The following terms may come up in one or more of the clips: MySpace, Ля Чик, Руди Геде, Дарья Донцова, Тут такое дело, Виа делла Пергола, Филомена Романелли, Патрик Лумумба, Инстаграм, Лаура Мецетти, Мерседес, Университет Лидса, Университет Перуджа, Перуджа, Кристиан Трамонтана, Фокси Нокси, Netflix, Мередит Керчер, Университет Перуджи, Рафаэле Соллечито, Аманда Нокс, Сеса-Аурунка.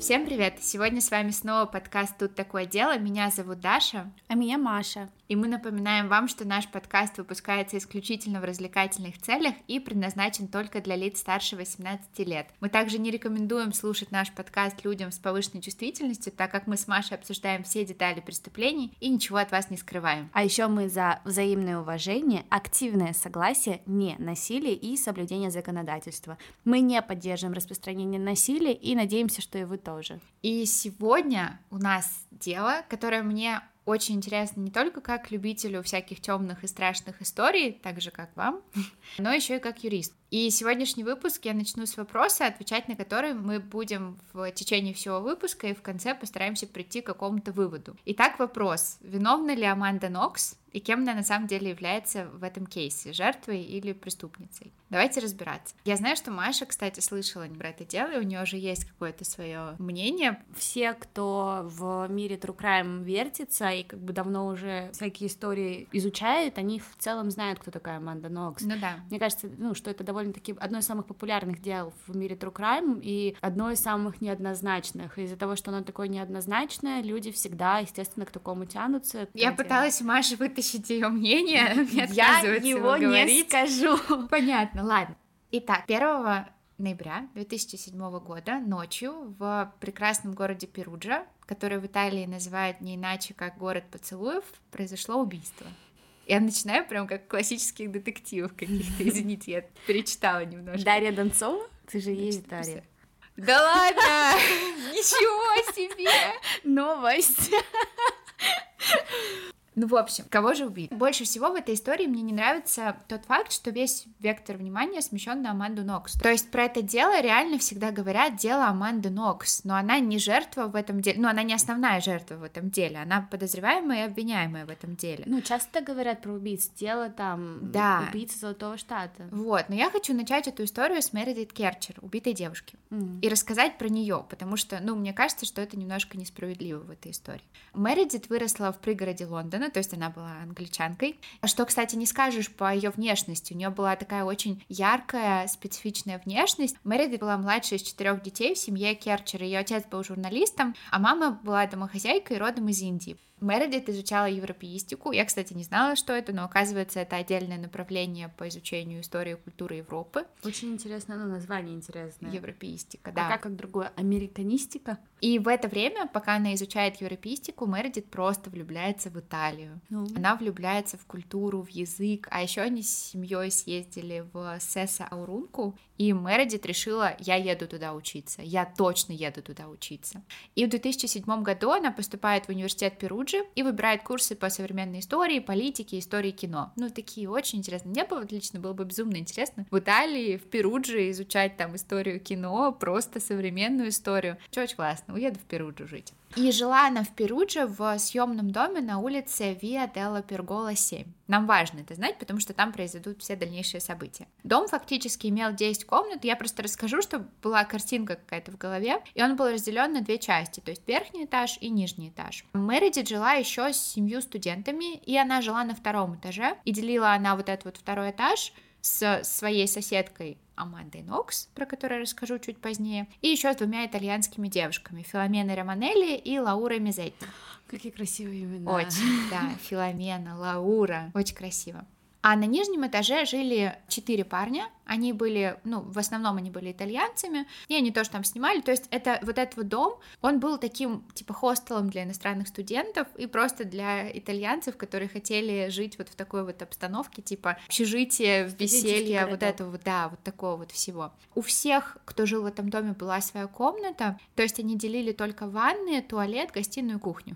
Всем привет! Сегодня с вами снова подкаст «Тут такое дело». Меня зовут Даша. А меня Маша. И мы напоминаем вам, что наш подкаст выпускается исключительно в развлекательных целях и предназначен только для лиц старше 18 лет. Мы также не рекомендуем слушать наш подкаст людям с повышенной чувствительностью, так как мы с Машей обсуждаем все детали преступлений и ничего от вас не скрываем. А еще мы за взаимное уважение, активное согласие, не насилие и соблюдение законодательства. Мы не поддерживаем распространение насилия и надеемся, что и вы тоже. И сегодня у нас дело, которое мне очень интересно не только как любителю всяких темных и страшных историй, так же как вам, но еще и как юрист. И сегодняшний выпуск я начну с вопроса, отвечать на который мы будем в течение всего выпуска, и в конце постараемся прийти к какому-то выводу. Итак, вопрос: виновна ли Аманда Нокс и кем она на самом деле является в этом кейсе, жертвой или преступницей? Давайте разбираться. Я знаю, что Маша, кстати, слышала про это дело, и у нее уже есть какое-то свое мнение. Все, кто в мире true crime вертится и как бы давно уже всякие истории изучает, они в целом знают, кто такая Аманда Нокс. Ну да. Мне кажется, что это довольно одно из самых популярных дел в мире true crime и одно из самых неоднозначных. Из-за того, что оно такое неоднозначное, люди всегда, естественно, к такому тянутся. Я пыталась, Маше, вытащить ее мнение, мне отказывается его говорить. Я его не скажу. Понятно, ладно. Итак, 1 ноября 2007 года ночью в прекрасном городе Перуджа, который в Италии называют не иначе, как город поцелуев, произошло убийство. Я начинаю прям как классических детективов каких-то, извините, я перечитала немножко. Дарья Донцова? Ты же есть Дарья. Да ладно! Ничего себе! Новость! Ну, в общем, кого же убили? Больше всего в этой истории мне не нравится тот факт, что весь вектор внимания смещен на Аманду Нокс. То есть про это дело реально всегда говорят: дело Аманды Нокс, но она не жертва в этом деле, она не основная жертва в этом деле, она подозреваемая и обвиняемая в этом деле. Ну, часто говорят про убийц, дело там, да, убийцы Золотого Штата. Вот, но я хочу начать эту историю с Мередит Керчер, убитой девушки, и рассказать про нее, потому что, мне кажется, что это немножко несправедливо в этой истории. Мередит выросла в пригороде Лондона, то есть она была англичанкой, что, кстати, не скажешь по ее внешности. У нее была такая очень яркая, специфичная внешность. Мередит была младшей из 4 детей в семье Керчер. Ее отец был журналистом, а мама была домохозяйкой родом из Индии. Мередит изучала европеистику. Я, кстати, не знала, что это, но, оказывается, это отдельное направление по изучению истории и культуры Европы. Очень интересно, название интересное. Европеистика, да. А как другое? Американистика? И в это время, пока она изучает европеистику, Мередит просто влюбляется в Италию. Она влюбляется в культуру, в язык. А еще они с семьей съездили в Сеса-Аурунку, и Мередит решила: я еду туда учиться, я точно еду туда учиться. И в 2007 году она поступает в университет Перуджи и выбирает курсы по современной истории, политике, истории кино. Такие очень интересные. Мне бы лично было бы безумно интересно в Италии, в Перудже изучать там историю кино, просто современную историю. Очень классно, уеду в Перуджу жить. И жила она в Перудже в съемном доме на улице Виа делла Пергола 7. Нам важно это знать, потому что там произойдут все дальнейшие события. Дом фактически имел 10 комнат, я просто расскажу, чтобы была картинка какая-то в голове, и он был разделен на две части, то есть верхний этаж и нижний этаж. Мередит жила еще с 7 студентами, и она жила на 2 этаже, и делила она этот 2 этаж с своей соседкой Амандой Нокс, про которую расскажу чуть позднее, и еще с 2 итальянскими девушками, Филоменой Романелли и Лаурой Мецетти. Какие красивые имена. Очень, да, Филомена, Лаура, очень красиво. А на нижнем этаже жили 4 парня, они были, в основном они были итальянцами, и они тоже там снимали, то есть это этот дом, он был таким, хостелом для иностранных студентов и просто для итальянцев, которые хотели жить в такой обстановке, общежитие, веселье, такого всего. У всех, кто жил в этом доме, была своя комната, то есть они делили только ванны, туалет, гостиную и кухню.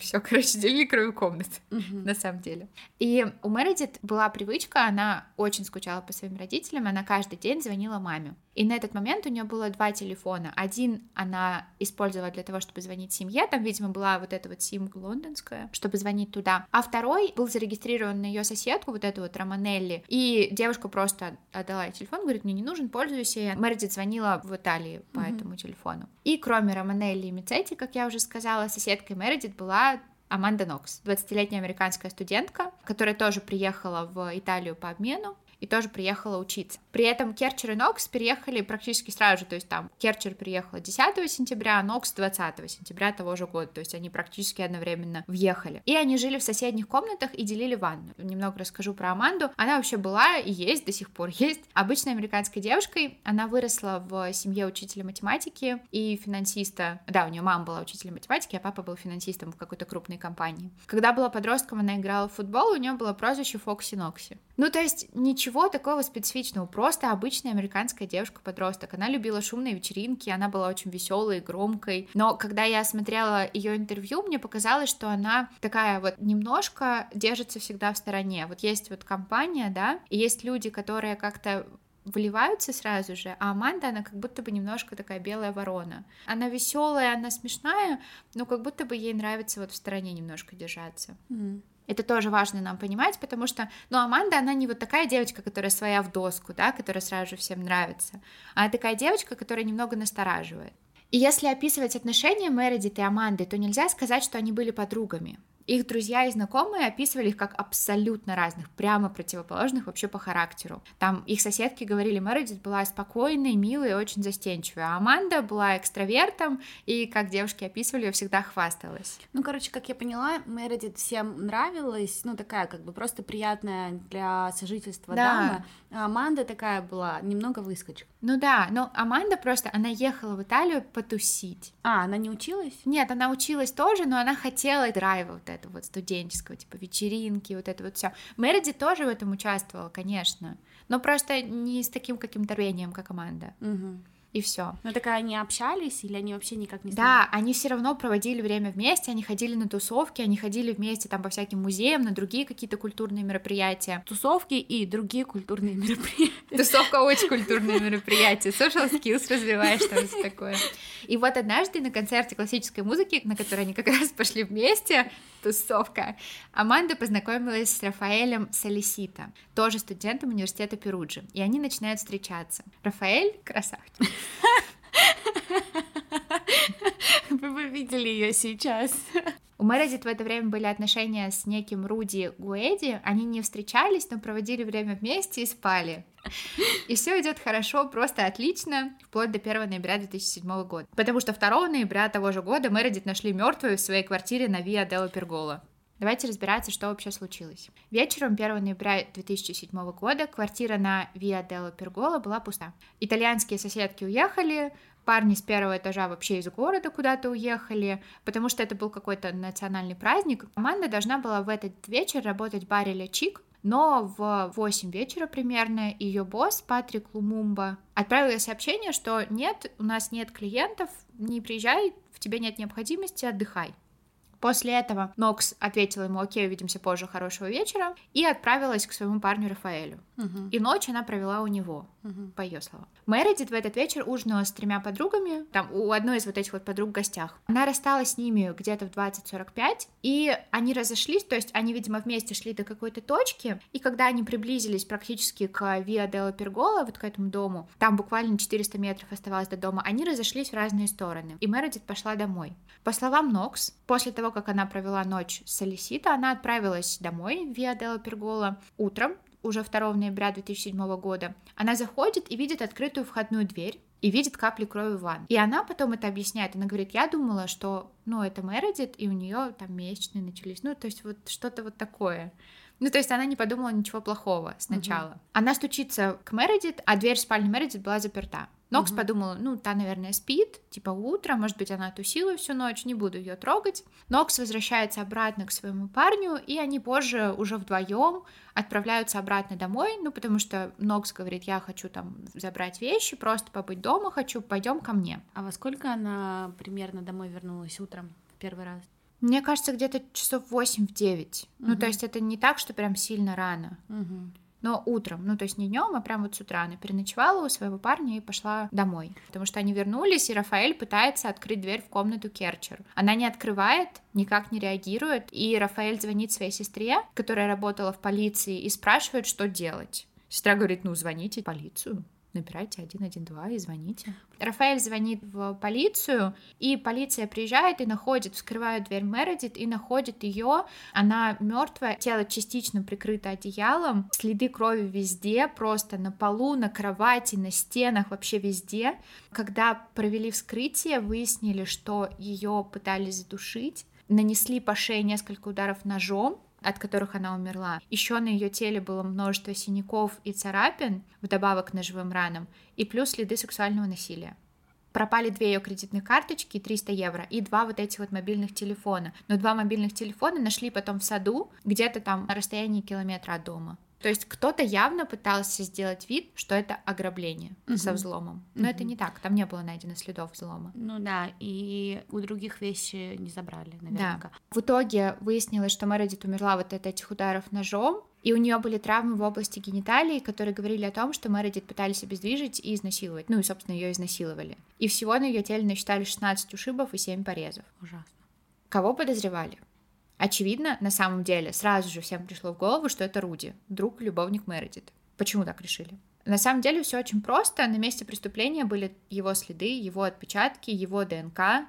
Все, делили кроме комнат, на самом деле. И у Мередит была привычка, она очень скучала по своим родителям, она каждый день звонила маме. И на этот момент у нее было 2 телефона. Один она использовала для того, чтобы звонить семье, там, видимо, была эта сим лондонская, чтобы звонить туда. А второй был зарегистрирован на ее соседку, Романелли. И девушка просто отдала ей телефон, говорит: мне не нужен, пользуйся. И Мередит звонила в Италии по этому телефону. И кроме Романелли и Мецетти, как я уже сказала, соседкой Мередит была Аманда Нокс, 20-летняя американская студентка, которая тоже приехала в Италию по обмену. и тоже приехала учиться. При этом Керчер и Нокс переехали практически сразу же, то есть там Керчер приехала 10 сентября, а Нокс 20 сентября того же года, то есть они практически одновременно въехали. И они жили в соседних комнатах и делили ванну. Немного расскажу про Аманду. Она вообще была и есть, до сих пор есть, обычной американской девушкой. Она выросла в семье учителя математики и финансиста. Да, у нее мама была учителем математики, а папа был финансистом в какой-то крупной компании. Когда была подростком, она играла в футбол, у нее было прозвище Фокси Нокси. Ну, то есть ничего такого специфичного, просто обычная американская девушка-подросток. Она любила шумные вечеринки, она была очень веселой, громкой. Но когда я смотрела ее интервью, мне показалось, что она такая вот немножко держится всегда в стороне. Вот есть вот компания, да, и есть люди, которые как-то вливаются сразу же, а Аманда, она как будто бы немножко такая белая ворона. Она веселая, она смешная, но как будто бы ей нравится вот в стороне немножко держаться. Mm-hmm. Это тоже важно нам понимать, потому что, ну, Аманда, она не вот такая девочка, которая своя в доску, да, которая сразу же всем нравится, а такая девочка, которая немного настораживает. И если описывать отношения Мередит и Аманды, то нельзя сказать, что они были подругами. Их друзья и знакомые описывали их как абсолютно разных, прямо противоположных вообще по характеру. Там их соседки говорили, Мередит была спокойной, милой и очень застенчивой, а Аманда была экстравертом и, как девушки описывали, ее всегда хвасталась. Ну, короче, как я поняла, Мередит всем нравилась, ну, такая как бы просто приятная для сожительства дама, а Аманда такая была, немного выскочка. Ну да, но Аманда просто, она ехала в Италию потусить. А, она не училась? Нет, она училась тоже, но она хотела драйва вот этого вот студенческого, типа вечеринки, вот это вот все. Мередит тоже в этом участвовала, конечно, но просто не с таким каким-то рвением, как Аманда. Угу. И все. Ну так они общались или они вообще никак не знали? Да, они все равно проводили время вместе, они ходили на тусовки, они ходили вместе там по всяким музеям, на другие какие-то культурные мероприятия. Тусовки и другие культурные мероприятия. Тусовка — очень культурные мероприятия. Social skills развиваешь, там все такое. И вот однажды на концерте классической музыки, на который они как раз пошли вместе, тусовка, Аманда познакомилась с Рафаэлем Соллечито, тоже студентом университета Перуджи, и они начинают встречаться. Рафаэль — красавчик. Вы бы видели ее сейчас. У Мередит в это время были отношения с неким Руди Геде. Они не встречались, но проводили время вместе и спали. И все идет хорошо, просто отлично, вплоть до 1 ноября 2007 года. Потому что 2 ноября того же года Мередит нашли мертвую в своей квартире на Виа делла Пергола. Давайте разбираться, что вообще случилось. Вечером 1 ноября 2007 года квартира на Виа делла Пергола была пуста. Итальянские соседки уехали, парни с первого этажа вообще из города куда-то уехали, потому что это был какой-то национальный праздник. Аманда должна была в этот вечер работать в баре «Ля Чик», но в 8 вечера примерно ее босс Патрик Лумумба отправил ей сообщение, что нет, у нас нет клиентов, не приезжай, в тебе нет необходимости, отдыхай. После этого Нокс ответила ему: окей, увидимся позже, хорошего вечера, и отправилась к своему парню Рафаэлю. Угу. И ночь она провела у него, угу, по ее словам. Мередит в этот вечер ужинала с 3 подругами, там у одной из вот этих вот подруг в гостях. Она рассталась с ними где-то в 20:45, и они разошлись, то есть они, видимо, вместе шли до какой-то точки, и когда они приблизились практически к Виа делла Пергола, вот к этому дому, там буквально 400 метров оставалось до дома, они разошлись в разные стороны, и Мередит пошла домой. По словам Нокс, после того, как она провела ночь с Соллечито, она отправилась домой в Виа делла Пергола. Утром, уже 2 ноября 2007 года, она заходит и видит открытую входную дверь и видит капли крови в ванной. И она потом это объясняет, она говорит: я думала, что, ну, это Мередит, и у нее там месячные начались, ну, то есть вот что-то вот такое. Ну, то есть она не подумала ничего плохого сначала. Угу. Она стучится к Мередит, а дверь в спальне Мередит была заперта. Нокс угу. подумала, ну, та, наверное, спит, типа утро, может быть, она тусила всю ночь, не буду ее трогать. Нокс возвращается обратно к своему парню, и они позже уже вдвоем отправляются обратно домой, ну, потому что Нокс говорит: я хочу там забрать вещи, просто побыть дома хочу, пойдем ко мне. А во сколько она примерно домой вернулась утром в первый раз? Мне кажется, где-то часов 8-9. Угу. Ну, то есть это не так, что прям сильно рано. Угу. Но утром, ну, то есть не днем, а прям вот с утра она переночевала у своего парня и пошла домой. Потому что они вернулись, и Рафаэль пытается открыть дверь в комнату Керчер. Она не открывает, никак не реагирует, и Рафаэль звонит своей сестре, которая работала в полиции, и спрашивает, что делать. Сестра говорит: ну, звоните в полицию. набирайте 112 и звоните. Рафаэль звонит в полицию, и полиция приезжает и находит, вскрывает дверь Мередит и находит ее. Она мертвая, тело частично прикрыто одеялом, следы крови везде, просто на полу, на кровати, на стенах, вообще везде. Когда провели вскрытие, выяснили, что ее пытались задушить, нанесли по шее несколько ударов ножом, от которых она умерла. Еще на ее теле было множество синяков и царапин, вдобавок к ножевым ранам, и плюс следы сексуального насилия. Пропали 2 ее кредитных карточки, 300 евро, и 2 вот этих вот мобильных телефона. Но 2 мобильных телефона нашли потом в саду, где-то там на расстоянии километра от дома. То есть кто-то явно пытался сделать вид, что это ограбление со взломом. Но это не так, там не было найдено следов взлома. Ну да, и у других вещи не забрали, наверняка. Да. В итоге выяснилось, что Мередит умерла вот от этих ударов ножом, и у нее были травмы в области гениталий, которые говорили о том, что Мередит пытались обездвижить и изнасиловать. Ну и, собственно, ее изнасиловали. И всего на ее теле насчитали 16 ушибов и 7 порезов. Ужасно. Кого подозревали? Очевидно, на самом деле, сразу же всем пришло в голову, что это Руди, друг и любовник Мередит. Почему так решили? На самом деле все очень просто. На месте преступления были его следы, его отпечатки, его ДНК.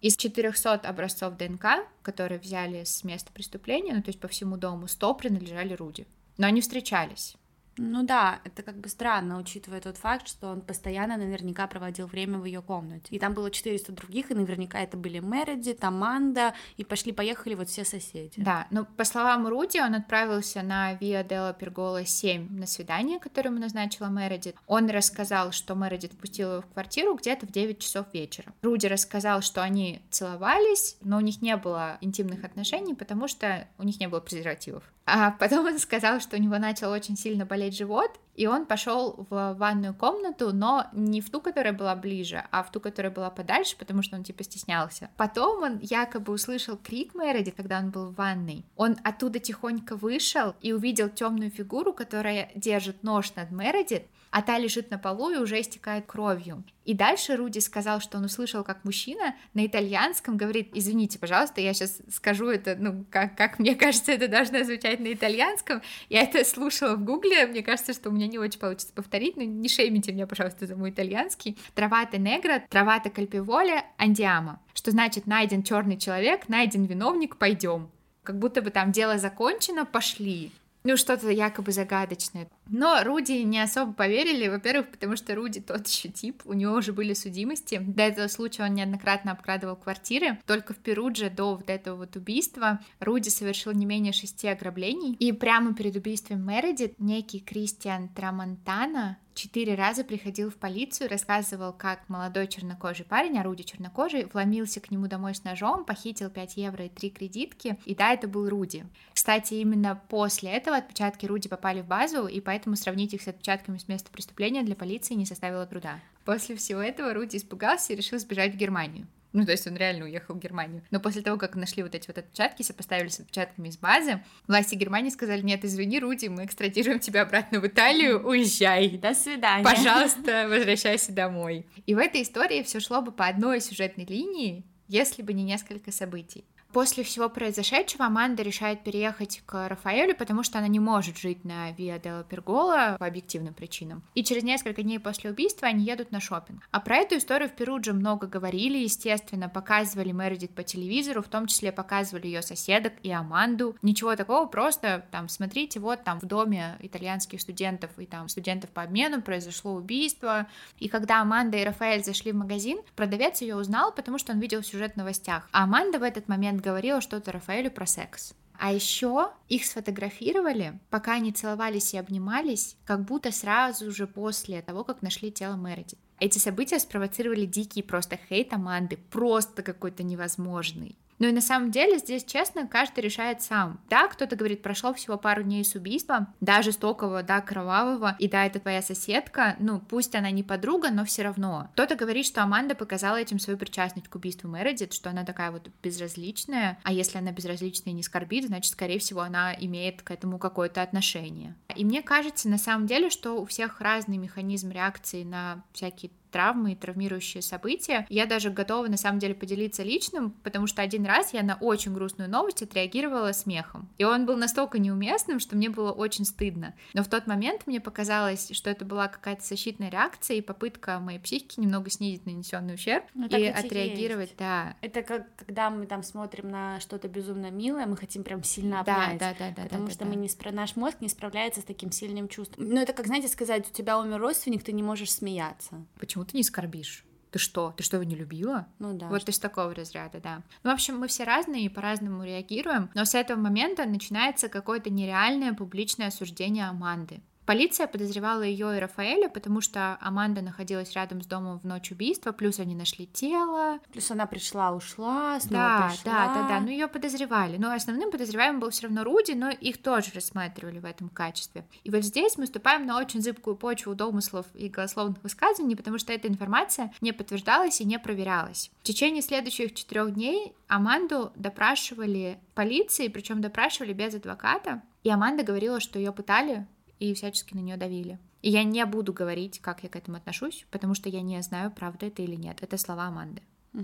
Из 400 образцов ДНК, которые взяли с места преступления, ну то есть по всему дому, 100 принадлежали Руди. Но они встречались. Ну да, это как бы странно, учитывая тот факт, что он постоянно наверняка проводил время в ее комнате. И там было 400 других, и наверняка это были Мередит, Аманда, и пошли-поехали вот все соседи. Да, но по словам Руди, он отправился на Виа делла Пергола 7 на свидание, которое ему назначила Мередит. Он рассказал, что Мередит впустила его в квартиру где-то в 9 часов вечера. Руди рассказал, что они целовались, но у них не было интимных отношений, потому что у них не было презервативов. А потом он сказал, что у него начал очень сильно болеть живот, и он пошел в ванную комнату, но не в ту, которая была ближе, а в ту, которая была подальше, потому что он типа стеснялся. Потом он якобы услышал крик Мередит, когда он был в ванной. Он оттуда тихонько вышел и увидел темную фигуру, которая держит нож над Мередит, а та лежит на полу и уже истекает кровью. И дальше Руди сказал, что он услышал, как мужчина на итальянском говорит: «Извините, пожалуйста, я сейчас скажу это, ну, как мне кажется, это должно звучать на итальянском». Я это слушала в гугле, мне кажется, что у меня не очень получится повторить, но не шеймите меня, пожалуйста, за мой итальянский. «Травата негра, травата кальпиволе, андиамо», что значит «найден черный человек, найден виновник, пойдем». Как будто бы там дело закончено, пошли. Ну, что-то якобы загадочное. Но Руди не особо поверили, во-первых, потому что Руди тот еще тип, у него уже были судимости. До этого случая он неоднократно обкрадывал квартиры. Только в Перудже до вот этого вот убийства Руди совершил не менее 6 ограблений. И прямо перед убийством Мередит некий Кристиан Трамонтана 4 раза приходил в полицию, рассказывал, как молодой чернокожий парень, а Руди чернокожий, вломился к нему домой с ножом, похитил 5 евро и 3 кредитки, и да, это был Руди. Кстати, именно после этого отпечатки Руди попали в базу, и поэтому сравнить их с отпечатками с места преступления для полиции не составило труда. После всего этого Руди испугался и решил сбежать в Германию. Ну, то есть он реально уехал в Германию. Но после того, как нашли вот эти вот отпечатки, сопоставили с отпечатками из базы, власти Германии сказали: нет, извини, Руди, мы экстрадируем тебя обратно в Италию, уезжай. До свидания. Пожалуйста, возвращайся домой. И в этой истории все шло бы по одной сюжетной линии, если бы не несколько событий. После всего произошедшего Аманда решает переехать к Рафаэлю, потому что она не может жить на Виа делла Пергола по объективным причинам. И через несколько дней после убийства они едут на шопинг. А про эту историю в Перудже много говорили, естественно, показывали Мередит по телевизору, в том числе показывали ее соседок и Аманду. Ничего такого, просто там смотрите, вот там в доме итальянских студентов и там студентов по обмену произошло убийство. И когда Аманда и Рафаэль зашли в магазин, продавец ее узнал, потому что он видел сюжет в новостях. А Аманда в этот момент говорила что-то Рафаэлю про секс. А еще их сфотографировали, пока они целовались и обнимались, как будто сразу же после того, как нашли тело Мередит. Эти события спровоцировали дикий просто хейт Аманды, просто какой-то невозможный. Ну и на самом деле здесь, честно, каждый решает сам. Да, кто-то говорит, прошло всего пару дней с убийства, да, жестокого, да, кровавого, и да, это твоя соседка, ну, пусть она не подруга, но все равно. Кто-то говорит, что Аманда показала этим свою причастность к убийству Мередит, что она такая вот безразличная, а если она безразличная и не скорбит, значит, скорее всего, она имеет к этому какое-то отношение. И мне кажется, на самом деле, что у всех разный механизм реакции на всякие травмы и травмирующие события. Я даже готова, на самом деле, поделиться личным, потому что один раз я на очень грустную новость отреагировала смехом. И он был настолько неуместным, что мне было очень стыдно. Но в тот момент мне показалось, что это была какая-то защитная реакция и попытка моей психики немного снизить нанесенный ущерб и отреагировать. Да. Это как когда мы там смотрим на что-то безумно милое, мы хотим прям сильно обнять, потому что мы не наш мозг не справляется с таким сильным чувством. Но это как, знаете, сказать, у тебя умер родственник, ты не можешь смеяться. Почему ты не скорбишь? Ты что? Ты что, его не любила? Ну да. Вот из такого разряда, да. Ну, в общем, мы все разные и по-разному реагируем, но с этого момента начинается какое-то нереальное публичное осуждение Аманды. Полиция подозревала ее и Рафаэля, потому что Аманда находилась рядом с домом в ночь убийства, плюс они нашли тело. Плюс она пришла, ушла, снова пришла. Да, ну ее подозревали. Но основным подозреваемым был все равно Руди, но их тоже рассматривали в этом качестве. И вот здесь мы ступаем на очень зыбкую почву домыслов и голословных высказываний, потому что эта информация не подтверждалась и не проверялась. В течение следующих 4 дней Аманду допрашивали полиции, причем допрашивали без адвоката. И Аманда говорила, что ее пытали и всячески на нее давили. И я не буду говорить, как я к этому отношусь, потому что я не знаю, правда это или нет. Это слова Аманды. Угу.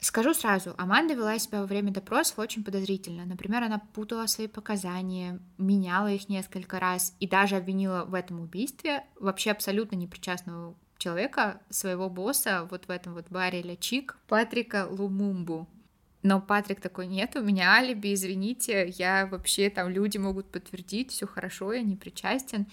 Скажу сразу, Аманда вела себя во время допросов очень подозрительно. Например, она путала свои показания, меняла их несколько раз и даже обвинила в этом убийстве вообще абсолютно непричастного человека, своего босса, вот в этом вот баре «Ля Чик», Патрика Лумумбу. Но Патрик такой: нет, у меня алиби, извините, я вообще там, люди могут подтвердить, все хорошо, я не причастен.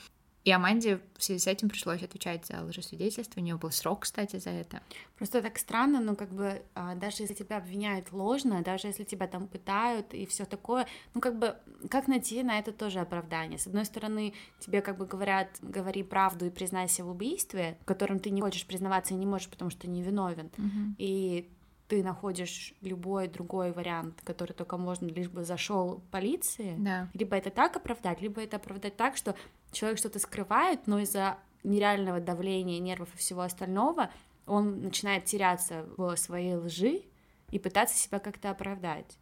И Аманде в связи с этим пришлось отвечать за лжесвидетельство, у нее был срок, кстати, за это. Просто так странно, но как бы даже если тебя обвиняют ложно, даже если тебя там пытают и все такое, ну как бы как найти на это тоже оправдание? С одной стороны, тебе как бы говорят: говори правду и признайся в убийстве, в котором ты не хочешь признаваться и не можешь, потому что невиновен, и ты находишь любой другой вариант, который только можно, лишь бы зашел полиции. Да. Либо это так оправдать, либо это оправдать так, что человек что-то скрывает, но из-за нереального давления, нервов и всего остального он начинает теряться в своей лжи и пытаться себя как-то оправдать.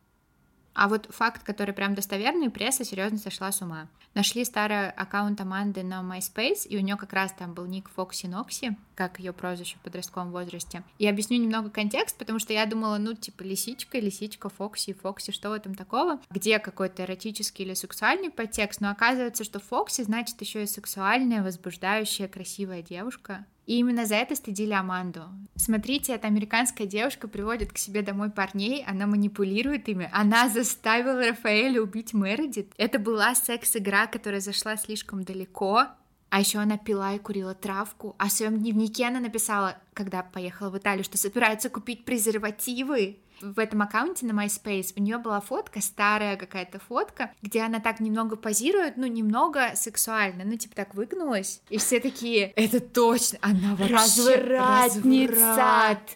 А вот факт, который прям достоверный, пресса серьезно сошла с ума. Нашли старый аккаунт Аманды на MySpace, и у нее как раз там был ник Фокси Нокси, как ее прозвище в подростковом возрасте. И объясню немного контекст, потому что я думала, ну типа лисичка, Фокси, что в этом такого? Где какой-то эротический или сексуальный подтекст? Но оказывается, что Фокси значит еще и сексуальная, возбуждающая, красивая девушка. И именно за это стыдили Аманду. Смотрите, эта американская девушка приводит к себе домой парней, она манипулирует ими, она заставила Рафаэля убить Мередит. Это была секс-игра, которая зашла слишком далеко. А еще она пила и курила травку. А в своем дневнике она написала, когда поехала в Италию, что собирается купить презервативы. В этом аккаунте на MySpace у нее была фотка, старая какая-то фотка, где она так немного позирует, ну, немного сексуально, ну, типа так выгнулась, и все такие: это точно, она вообще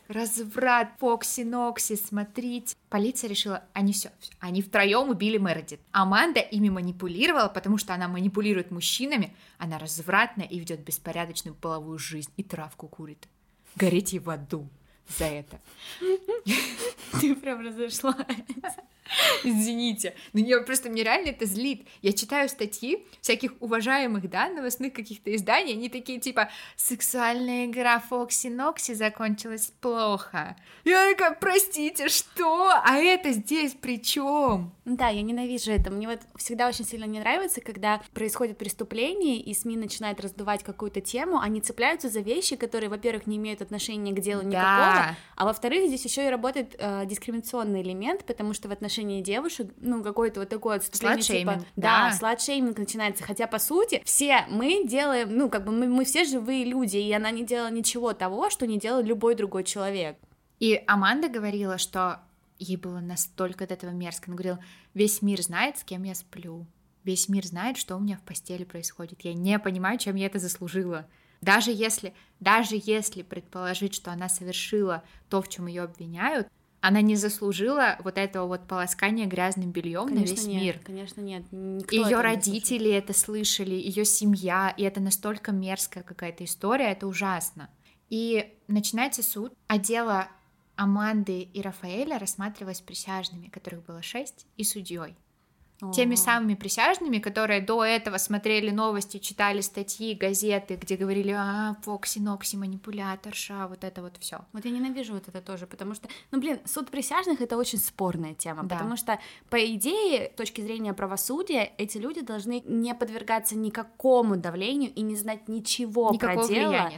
разврат, Фокси Нокси, смотрите. Полиция решила: они втроем убили Мередит. Аманда ими манипулировала, потому что она манипулирует мужчинами, она развратна и ведет беспорядочную половую жизнь, и травку курит. Горите в аду за это. Ты прям разошлась. Извините, но просто мне реально это злит. Я читаю статьи всяких уважаемых, да, новостных каких-то изданий, они такие типа: сексуальная игра Фокси Нокси закончилась плохо. Я такая: простите, что? А это здесь при чем? Да, я ненавижу это. Мне вот всегда очень сильно не нравится, когда происходит преступление, и СМИ начинают раздувать какую-то тему, они цепляются за вещи, которые, во-первых, не имеют отношения к делу никакого, а во-вторых, здесь еще и работает дискриминационный элемент, потому что в отношении девушек, ну, какое-то вот такое отступление, типа, да, сладшейминг начинается, хотя, по сути, все мы делаем, ну, как бы мы все живые люди, и она не делала ничего того, что не делал любой другой человек. И Аманда говорила, что ей было настолько от этого мерзко, она говорила: весь мир знает, с кем я сплю, весь мир знает, что у меня в постели происходит, я не понимаю, чем я это заслужила. Даже если предположить, что она совершила то, в чем ее обвиняют, она не заслужила вот этого вот полоскания грязным бельем на весь мир. Конечно, нет. Ее родители это слышали, ее семья, и это настолько мерзкая какая-то история, это ужасно. И начинается суд, а дело Аманды и Рафаэля рассматривалось присяжными, которых было 6, и судьей. теми самыми присяжными, которые до этого смотрели новости, читали статьи, газеты, где говорили, Фокси, Нокси, манипуляторша, вот это вот все. Вот я ненавижу вот это тоже, потому что, суд присяжных — это очень спорная тема, да. Потому что, по идее, с точки зрения правосудия, эти люди должны не подвергаться никакому давлению и не знать ничего про дело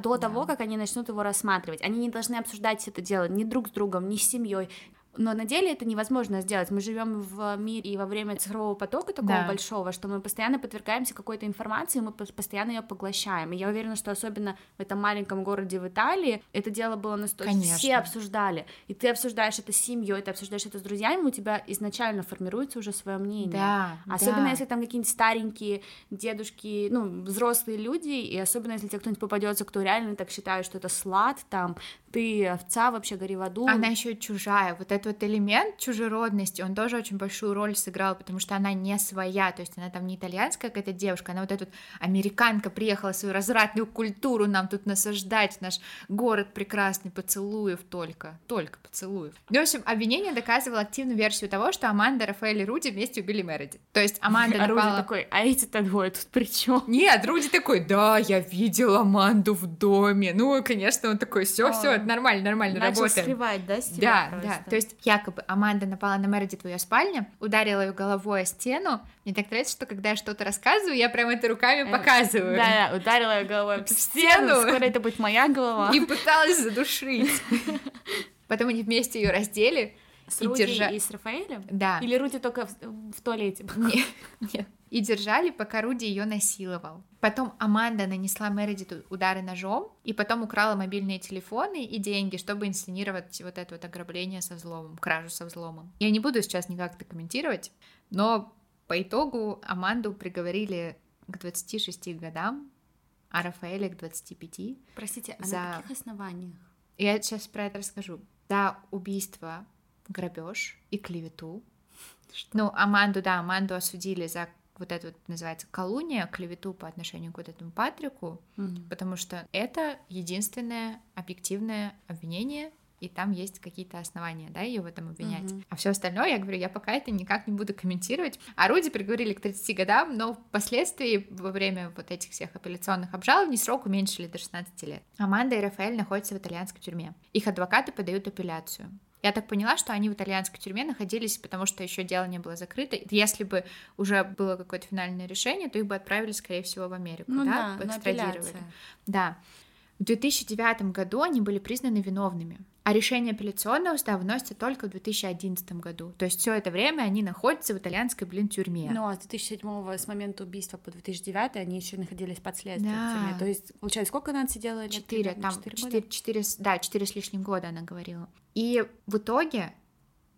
до того, как они начнут его рассматривать. Они не должны обсуждать это дело ни друг с другом, ни с семьей. Но на деле это невозможно сделать. Мы живем в мире и во время цифрового потока такого большого, что мы постоянно подвергаемся какой-то информации, мы постоянно ее поглощаем. И я уверена, что особенно в этом маленьком городе в Италии это дело было настолько... Все обсуждали. И ты обсуждаешь это с семьей, ты обсуждаешь это с друзьями, у тебя изначально формируется уже свое мнение. Да, особенно если там какие-нибудь старенькие дедушки, взрослые люди, и особенно если тебе кто-нибудь попадется, кто реально так считает, что это слад, там, ты овца, вообще гори в аду. Она еще чужая, вот это этот элемент чужеродности, он тоже очень большую роль сыграл, потому что она не своя, то есть она там не итальянская какая-то девушка, она вот эта вот американка приехала свою развратную культуру нам тут насаждать, наш город прекрасный, поцелуев только поцелуев. В общем, обвинение доказывало активную версию того, что Аманда, Рафаэль и Руди вместе убили Мередит. То есть Аманда напала... Руди такой, а эти-то двое тут при чем? Нет, Руди такой, да, я видел Аманду в доме, конечно, он такой, все, это нормально, работает. Начал сливать, да, с тебя просто? Да, то есть якобы Аманда напала на Мередит в ее спальне, ударила ее головой о стену. Мне так нравится, что когда я что-то рассказываю, я прям это руками показываю. Да, ударила ее головой об стену. Скоро это будет моя голова. И пыталась задушить. Потом они вместе ее раздели. С Руди и с Рафаэлем? Да. Или Руди только в туалете? Нет. И держали, пока Руди ее насиловал. Потом Аманда нанесла Мередиту удары ножом, и потом украла мобильные телефоны и деньги, чтобы инсценировать вот это вот ограбление со взломом, кражу со взломом. Я не буду сейчас никак это комментировать, но по итогу Аманду приговорили к 26 годам, а Рафаэля к 25. Простите, а на каких основаниях? Я сейчас про это расскажу. За убийство, грабеж и клевету. Что? Аманду осудили за вот это вот называется колуния, клевету по отношению к вот этому Патрику, потому что это единственное объективное обвинение, и там есть какие-то основания, да, ее в этом обвинять. А все остальное, я говорю, я пока это никак не буду комментировать. А Руди приговорили к 30 годам, но впоследствии, во время вот этих всех апелляционных обжалований, срок уменьшили до 16 лет. Аманда и Рафаэль находятся в итальянской тюрьме. Их адвокаты подают апелляцию. Я так поняла, что они в итальянской тюрьме находились, потому что еще дело не было закрыто. Если бы уже было какое-то финальное решение, то их бы отправили, скорее всего, в Америку, экстрадировали. Да. В 2009 году они были признаны виновными, а решение апелляционного суда выносится только в 2011 году. То есть все это время они находятся в итальянской, тюрьме. Ну, а с 2007-го, с момента убийства по 2009 они еще находились под следствием в тюрьме. То есть, получается, сколько она отсидела? 4 с лишним года она говорила. И в итоге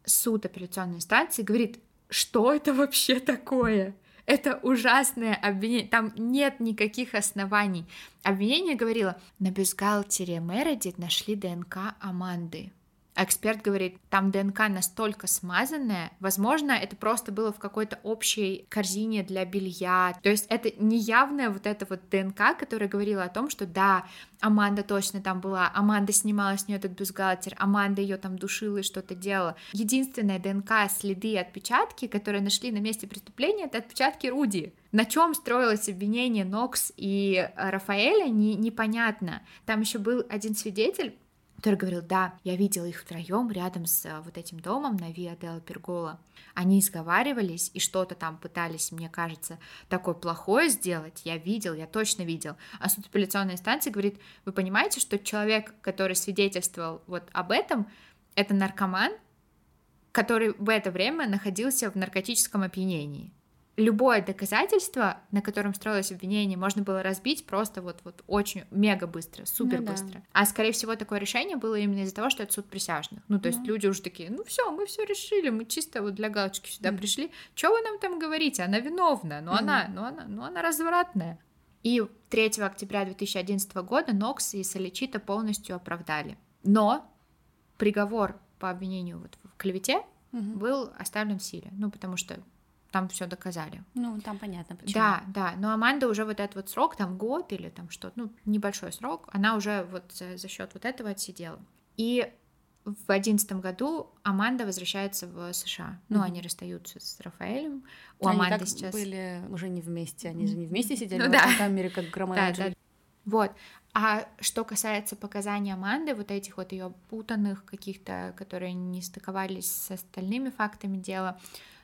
суд апелляционной инстанции говорит, что это вообще такое? Это ужасное обвинение, там нет никаких оснований. Обвинение говорило, на бюстгальтере Мередит нашли ДНК Аманды. А эксперт говорит, там ДНК настолько смазанная, возможно, это просто было в какой-то общей корзине для белья. То есть это неявная вот эта вот ДНК, которая говорила о том, что да, Аманда точно там была, Аманда снимала с нее этот бюстгальтер, Аманда ее там душила и что-то делала. Единственная ДНК, следы и отпечатки, которые нашли на месте преступления, это отпечатки Руди. На чем строилось обвинение Нокс и Рафаэля, непонятно. Там еще был один свидетель, который говорил, да, я видела их втроем рядом с вот этим домом на Виа делла Пергола. Они сговаривались и что-то там пытались, мне кажется, такое плохое сделать. Я точно видел. А суд апелляционной инстанции говорит, вы понимаете, что человек, который свидетельствовал вот об этом, это наркоман, который в это время находился в наркотическом опьянении. Любое доказательство, на котором строилось обвинение, можно было разбить просто вот очень мега быстро, супер быстро. А скорее всего такое решение было именно из-за того, что это суд присяжных. То есть люди уже такие, все, мы все решили, мы чисто вот для галочки сюда пришли. Чего вы нам там говорите? Она виновна, но она развратная. И 3 октября 2011 года Нокс и Соллечито полностью оправдали. Но приговор по обвинению в клевете был оставлен в силе, потому что там все доказали. Там понятно, почему. Да, но Аманда уже вот этот вот срок, там год или там что-то, небольшой срок, она уже вот за счет вот этого отсидела. И в 2011 году Аманда возвращается в США. Ну, они расстаются с Рафаэлем. У Аманды сейчас... Они были уже не вместе. Они же не вместе сидели в камере, как громадные. Да. Вот. А что касается показаний Аманды, вот этих вот ее путанных каких-то, которые не стыковались с остальными фактами дела,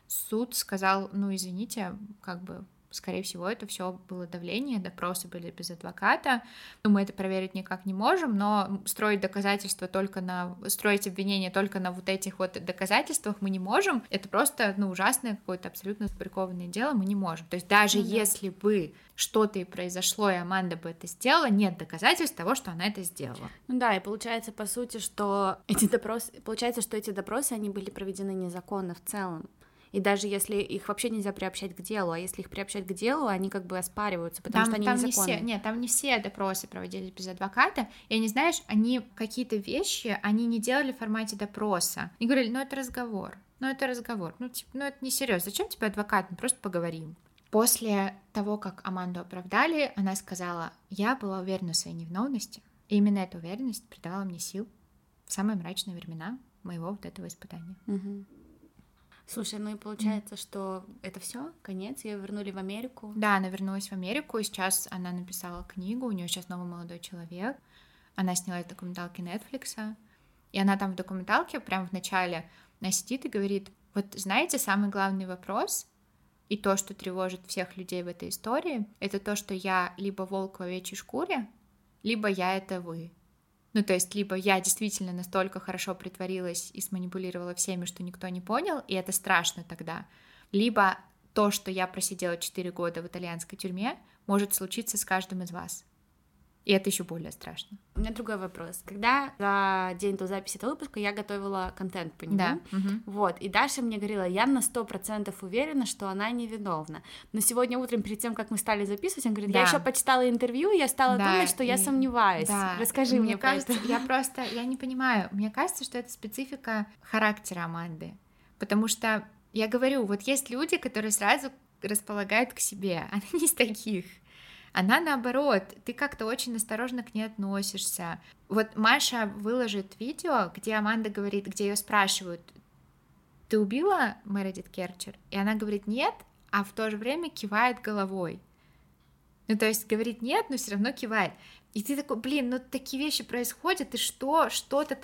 суд сказал, ну, извините, как бы... Скорее всего, это все было давление, допросы были без адвоката. Мы это проверить никак не можем, но строить доказательства только на... Строить обвинения только на вот этих вот доказательствах мы не можем. Это просто, ну, ужасное какое-то абсолютно сфабрикованное дело, мы не можем. То есть даже если бы что-то и произошло, и Аманда бы это сделала, нет доказательств того, что она это сделала. Ну да, и получается, по сути, что эти допросы, они были проведены незаконно в целом. И даже если их вообще нельзя приобщать к делу, а если их приобщать к делу, они как бы оспариваются, потому что они незаконны. Там не все допросы проводились без адвоката, и они, знаешь, они какие-то вещи, они не делали в формате допроса. Они говорили, ну это разговор, ну это не серьезно, зачем тебе адвокат, мы просто поговорим. После того, как Аманду оправдали, она сказала, я была уверена в своей невиновности, и именно эта уверенность придавала мне сил в самые мрачные времена моего вот этого испытания. Угу. Слушай, ну и получается, что это все, конец, ее вернули в Америку. Да, она вернулась в Америку, и сейчас она написала книгу, у нее сейчас новый молодой человек, она снялась в документалке Netflix, и она там в документалке прямо в начале она сидит и говорит, вот знаете, самый главный вопрос и то, что тревожит всех людей в этой истории, это то, что я либо волк в овечьей шкуре, либо я это вы. Ну, то есть, либо я действительно настолько хорошо притворилась и сманипулировала всеми, что никто не понял, и это страшно тогда, либо то, что я просидела 4 года в итальянской тюрьме, может случиться с каждым из вас. И это еще более страшно. У меня другой вопрос. Когда за день до записи этого выпуска я готовила контент по нему, да. Вот, и Даша мне говорила, я на 100% уверена, что она невиновна. Но сегодня утром, перед тем, как мы стали записывать, она говорит, да. Я еще почитала интервью, я стала думать, что я сомневаюсь. Да. Расскажи мне про это. Я не понимаю, мне кажется, что это специфика характера Аманды. Потому что, я говорю, вот есть люди, которые сразу располагают к себе, она не из таких. Она наоборот, ты как-то очень осторожно к ней относишься. Вот Маша выложит видео, где Аманда говорит, где ее спрашивают, ты убила Мередит Керчер? И она говорит нет, а в то же время кивает головой. Ну то есть говорит нет, но все равно кивает. И ты такой, блин, ну такие вещи происходят, и что-то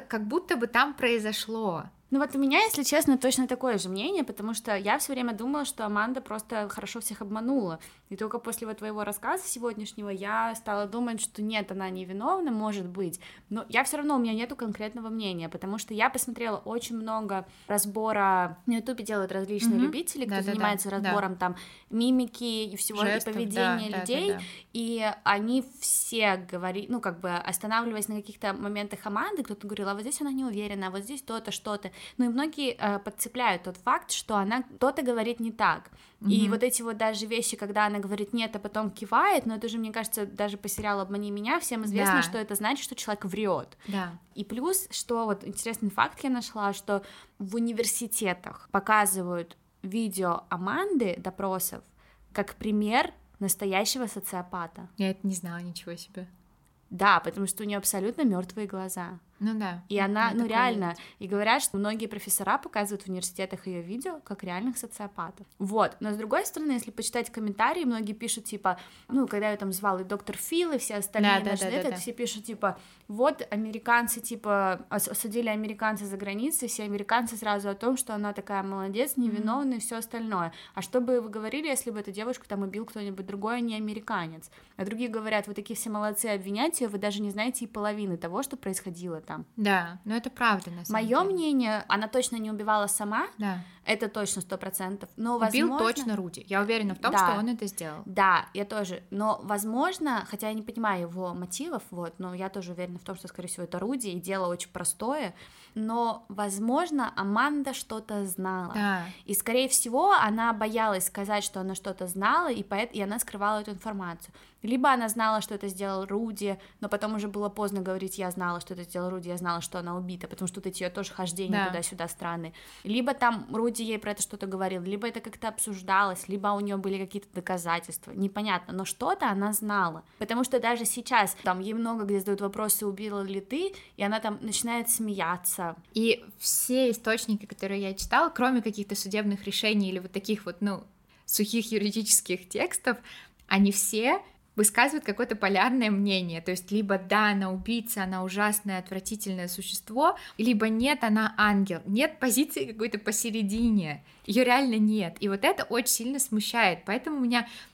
как будто бы там произошло. Ну вот у меня, если честно, точно такое же мнение, потому что я все время думала, что Аманда просто хорошо всех обманула. И только после вот твоего рассказа сегодняшнего я стала думать, что нет, она невиновна, может быть. Но я все равно, у меня нету конкретного мнения, потому что я посмотрела очень много разбора. На Ютубе делают различные любители, кто занимается разбором там мимики и всего, жестов, и поведения людей. И они все говорили, ну как бы останавливаясь на каких-то моментах Аманды, кто-то говорил, а вот здесь она не уверена, а вот здесь то-то, что-то. Ну и многие подцепляют тот факт, что она кто-то говорит не так. И вот эти вот даже вещи, когда она говорит нет, а потом кивает, но это же, мне кажется, даже по сериалу «Обмани меня» всем известно, что это значит, что человек врет. Да. И плюс, что вот интересный факт я нашла, что в университетах показывают видео Аманды, допросов, как пример настоящего социопата. Я это не знала, ничего себе. Да, потому что у нее абсолютно мертвые глаза. Ну да. И она, ну реально, есть. И говорят, что многие профессора показывают в университетах ее видео как реальных социопатов. Вот, но с другой стороны, если почитать комментарии, многие пишут, типа, ну, когда ее там звал и доктор Фил, и все остальные, все пишут, типа, вот, американцы, типа, осудили американца за границей, все американцы сразу о том, что она такая молодец, невиновная и все остальное. А что бы вы говорили, если бы эту девушку там убил кто-нибудь другой, а не американец? А другие говорят, вы такие все молодцы, обвинять ее, вы даже не знаете и половины того, что происходило там. Да, но это правда, на самом деле. Мое мнение, она точно не убивала сама, это точно 100%, но возможно... Убил точно Руди, я уверена в том, что он это сделал. Да, я тоже, но возможно, хотя я не понимаю его мотивов, вот, но я тоже уверена в том, что, скорее всего, это Руди, и дело очень простое, но, возможно, Аманда что-то знала, и, скорее всего, она боялась сказать, что она что-то знала, и она скрывала эту информацию. Либо она знала, что это сделал Руди, но потом уже было поздно говорить, я знала, что это сделал Руди, я знала, что она убита, потому что тут эти ее тоже хождение туда-сюда странные. Либо там Руди Руди ей про это что-то говорил, либо это как-то обсуждалось, либо у нее были какие-то доказательства, непонятно, но что-то она знала, потому что даже сейчас там ей много где задают вопросы, убила ли ты, и она там начинает смеяться. И все источники, которые я читала, кроме каких-то судебных решений или вот таких вот, ну, сухих юридических текстов, они все высказывают какое-то полярное мнение, то есть либо да, она убийца, она ужасное, отвратительное существо, либо нет, она ангел, нет позиции какой-то посередине, ее реально нет, и вот это очень сильно смущает, поэтому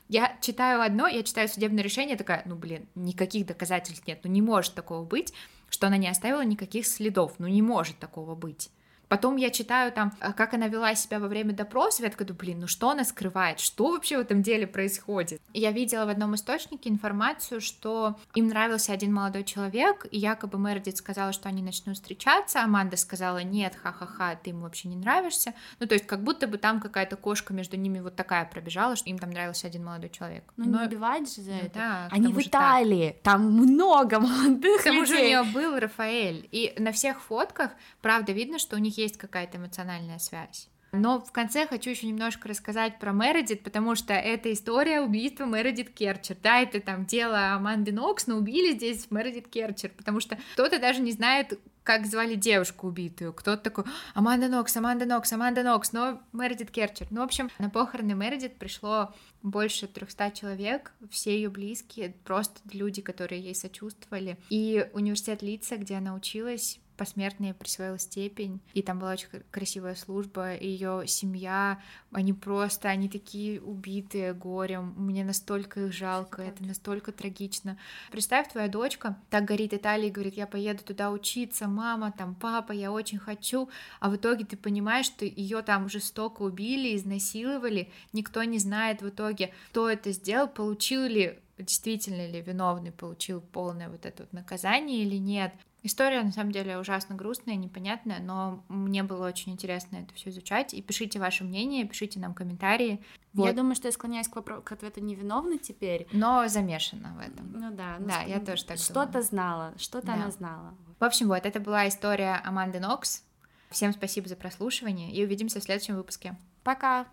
я читаю одно, я читаю судебное решение, такая, ну блин, никаких доказательств нет, ну не может такого быть, что она не оставила никаких следов, ну не может такого быть. Потом я читаю там, как она вела себя во время допроса, я такая, блин, ну что она скрывает, что вообще в этом деле происходит? Я видела в одном источнике информацию, что им нравился один молодой человек, и якобы Мередит сказала, что они начнут встречаться, Аманда сказала, нет, ха-ха-ха, ты ему вообще не нравишься, ну то есть как будто бы там какая-то кошка между ними вот такая пробежала, что им там нравился один молодой человек. Но не убивать же за это. Да, они в Италии, там много молодых людей. К тому же у нее был Рафаэль, и на всех фотках, правда, видно, что у них есть какая-то эмоциональная связь. Но в конце хочу еще немножко рассказать про Мередит, потому что это история убийства Мередит Керчер. Да, это там дело Аманды Нокс, но убили здесь Мередит Керчер, потому что кто-то даже не знает, как звали девушку убитую. Кто-то такой, Аманда Нокс, Аманда Нокс, Аманда Нокс, но Мередит Керчер. Ну, в общем, на похороны Мередит пришло больше 300 человек, все ее близкие, просто люди, которые ей сочувствовали. И университет Лидса, где она училась, посмертно присвоила степень, и там была очень красивая служба, и ее семья, они такие убитые горем, мне настолько их жалко, это настолько трагично. Представь, твоя дочка так горит Италией, говорит, я поеду туда учиться, мама, там, папа, я очень хочу, а в итоге ты понимаешь, что ее там жестоко убили, изнасиловали, никто не знает в итоге, кто это сделал, действительно ли виновный получил полное вот это вот наказание или нет. История, на самом деле, ужасно грустная, непонятная, но мне было очень интересно это все изучать. И пишите ваше мнение, пишите нам комментарии. Вот. Я думаю, что я склоняюсь к ответу невиновна теперь. Но замешана в этом. Ну да. Да, я тоже так думаю. Что-то знала, что-то да. Она знала. В общем, вот, это была история Аманды Нокс. Всем спасибо за прослушивание, и увидимся в следующем выпуске. Пока!